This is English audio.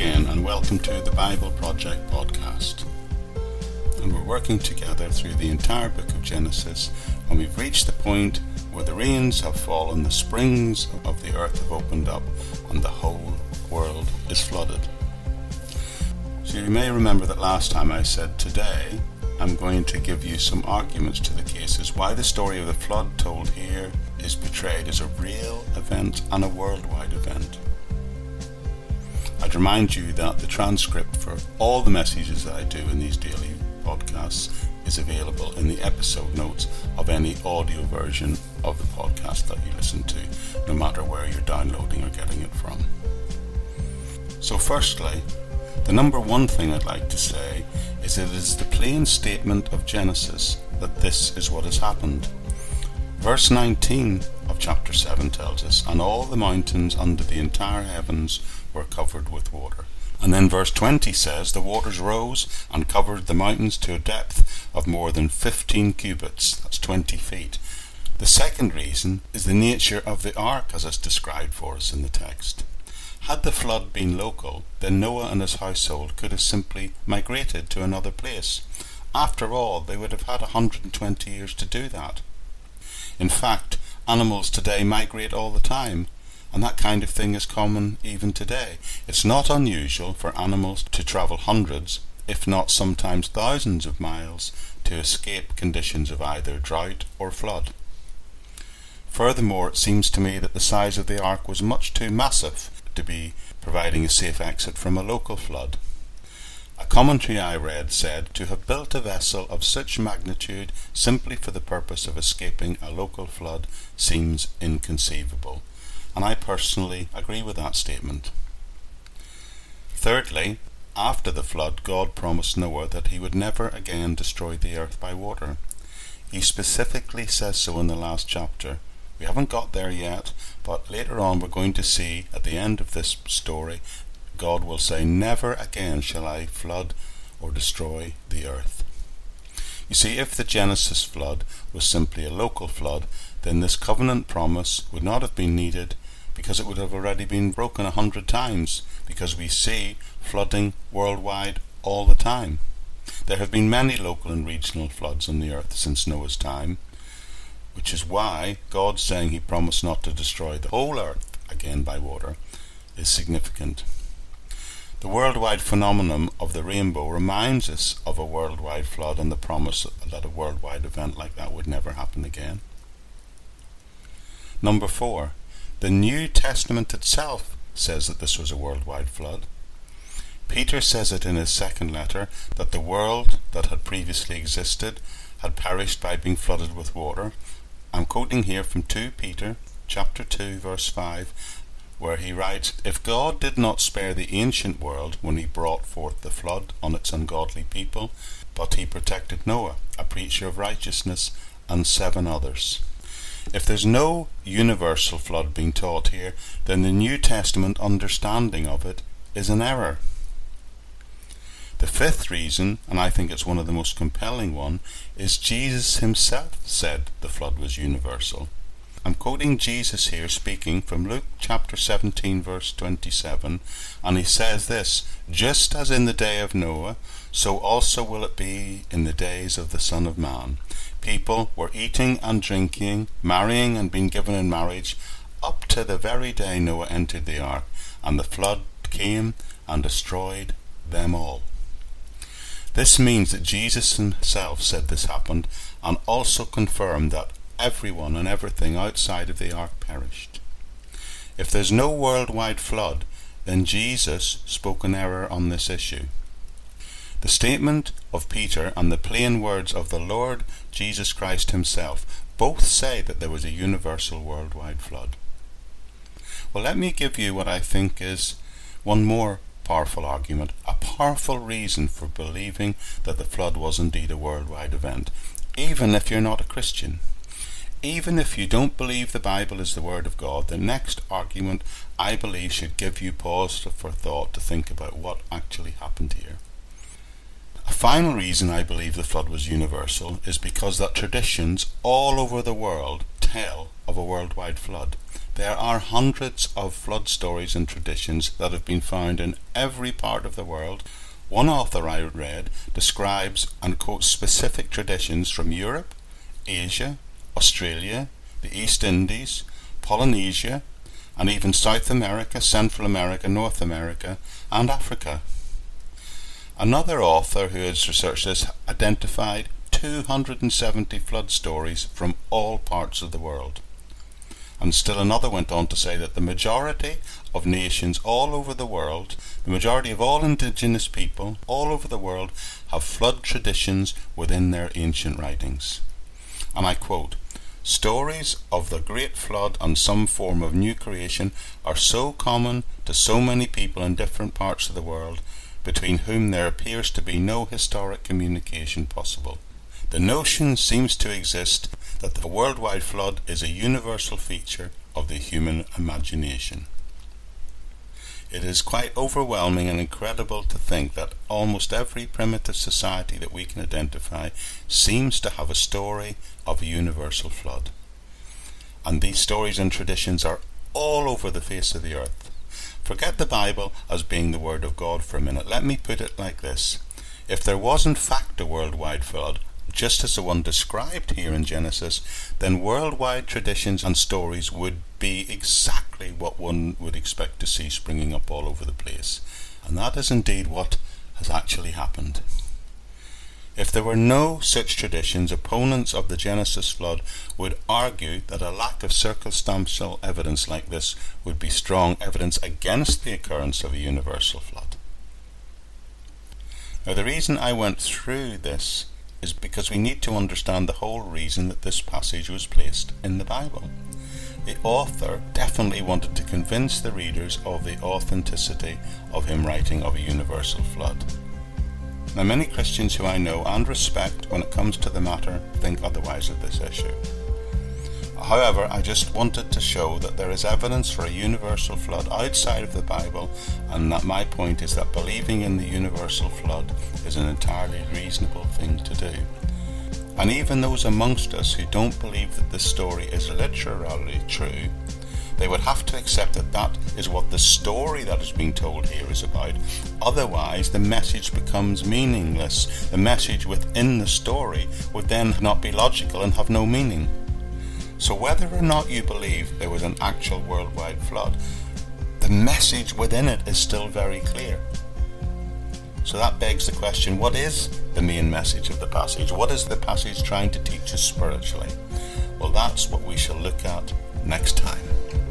again and welcome to the Bible Project Podcast. And we're working together through the entire book of Genesis, and we've reached the point where the rains have fallen, the springs of the earth have opened up, and the whole world is flooded. So you may remember that last time I said today I'm going to give you some arguments to the cases why the story of the flood told here is portrayed as a real event and a worldwide event. I'd remind you that the transcript for all the messages that I do in these daily podcasts is available in the episode notes of any audio version of the podcast that you listen to, no matter where you're downloading or getting it from. So firstly, the number one thing I'd like to say is that it is the plain statement of Genesis that this is what has happened. Verse 19 of chapter 7 tells us, "And all the mountains under the entire heavens were covered with water." And then verse 20 says, "The waters rose and covered the mountains to a depth of more than 15 cubits, that's 20 feet. The second reason is the nature of the ark as it's described for us in the text. Had the flood been local, then Noah and his household could have simply migrated to another place. After all, they would have had 120 years to do that. In fact, animals today migrate all the time, and that kind of thing is common even today. It's not unusual for animals to travel hundreds, if not sometimes thousands of miles, to escape conditions of either drought or flood. Furthermore, it seems to me that the size of the ark was much too massive to be providing a safe exit from a local flood. A commentary I read said, "To have built a vessel of such magnitude simply for the purpose of escaping a local flood seems inconceivable." And I personally agree with that statement. Thirdly, after the flood, God promised Noah that he would never again destroy the earth by water. He specifically says so in the last chapter. We haven't got there yet, but later on we're going to see at the end of this story, God will say, "Never again shall I flood or destroy the earth." You see, if the Genesis flood was simply a local flood, then this covenant promise would not have been needed because it would have already been broken 100 times, because we see flooding worldwide all the time. There have been many local and regional floods on the earth since Noah's time, which is why God saying he promised not to destroy the whole earth again by water is significant. The worldwide phenomenon of the rainbow reminds us of a worldwide flood and the promise that a worldwide event like that would never happen again. Number 4, the New Testament itself says that this was a worldwide flood. Peter says it in his second letter, that the world that had previously existed had perished by being flooded with water. I'm quoting here from 2 Peter chapter 2 verse 5, where he writes, "If God did not spare the ancient world when he brought forth the flood on its ungodly people, but he protected Noah, a preacher of righteousness, and 7 others. If there's no universal flood being taught here, then the New Testament understanding of it is an error. The fifth reason, and I think it's one of the most compelling one, is Jesus himself said the flood was universal. I'm quoting Jesus here, speaking from Luke chapter 17 verse 27, and he says this, "Just as in the day of Noah, so also will it be in the days of the Son of Man. People were eating and drinking, marrying and being given in marriage, up to the very day Noah entered the ark, and the flood came and destroyed them all." This means that Jesus himself said this happened, and also confirmed that everyone and everything outside of the ark perished. If there's no worldwide flood, then Jesus spoke an error on this issue. The statement of Peter and the plain words of the Lord Jesus Christ himself both say that there was a universal worldwide flood. Well, let me give you what I think is one more powerful argument, a powerful reason for believing that the flood was indeed a worldwide event, even if you're not a Christian. Even if you don't believe the Bible is the Word of God, the next argument I believe should give you pause for thought to think about what actually happened here. A final reason I believe the flood was universal is because that traditions all over the world tell of a worldwide flood. There are hundreds of flood stories and traditions that have been found in every part of the world. One author I read describes and quotes specific traditions from Europe, Asia, Australia, the East Indies, Polynesia, and even South America, Central America, North America, and Africa. Another author who has researched this identified 270 flood stories from all parts of the world. And still another went on to say that the majority of nations all over the world, the majority of all indigenous people all over the world, have flood traditions within their ancient writings. And I quote, "Stories of the great flood and some form of new creation are so common to so many people in different parts of the world, between whom there appears to be no historic communication possible. The notion seems to exist that the worldwide flood is a universal feature of the human imagination. It is quite overwhelming and incredible to think that almost every primitive society that we can identify seems to have a story of a universal flood. And these stories and traditions are all over the face of the earth. Forget the Bible as being the Word of God for a minute. Let me put it like this. If there was in fact a worldwide flood, just as the one described here in Genesis, then worldwide traditions and stories would be exactly what one would expect to see springing up all over the place. And that is indeed what has actually happened. If there were no such traditions, opponents of the Genesis flood would argue that a lack of circumstantial evidence like this would be strong evidence against the occurrence of a universal flood. Now, the reason I went through this is because we need to understand the whole reason that this passage was placed in the Bible. The author definitely wanted to convince the readers of the authenticity of him writing of a universal flood. Now, many Christians who I know and respect when it comes to the matter think otherwise of this issue. However, I just wanted to show that there is evidence for a universal flood outside of the Bible, and that my point is that believing in the universal flood is an entirely reasonable thing to do. And even those amongst us who don't believe that this story is literally true, they would have to accept that that is what the story that is being told here is about. Otherwise, the message becomes meaningless. The message within the story would then not be logical and have no meaning. So whether or not you believe there was an actual worldwide flood, the message within it is still very clear. So that begs the question, what is the main message of the passage? What is the passage trying to teach us spiritually? Well, that's what we shall look at next time.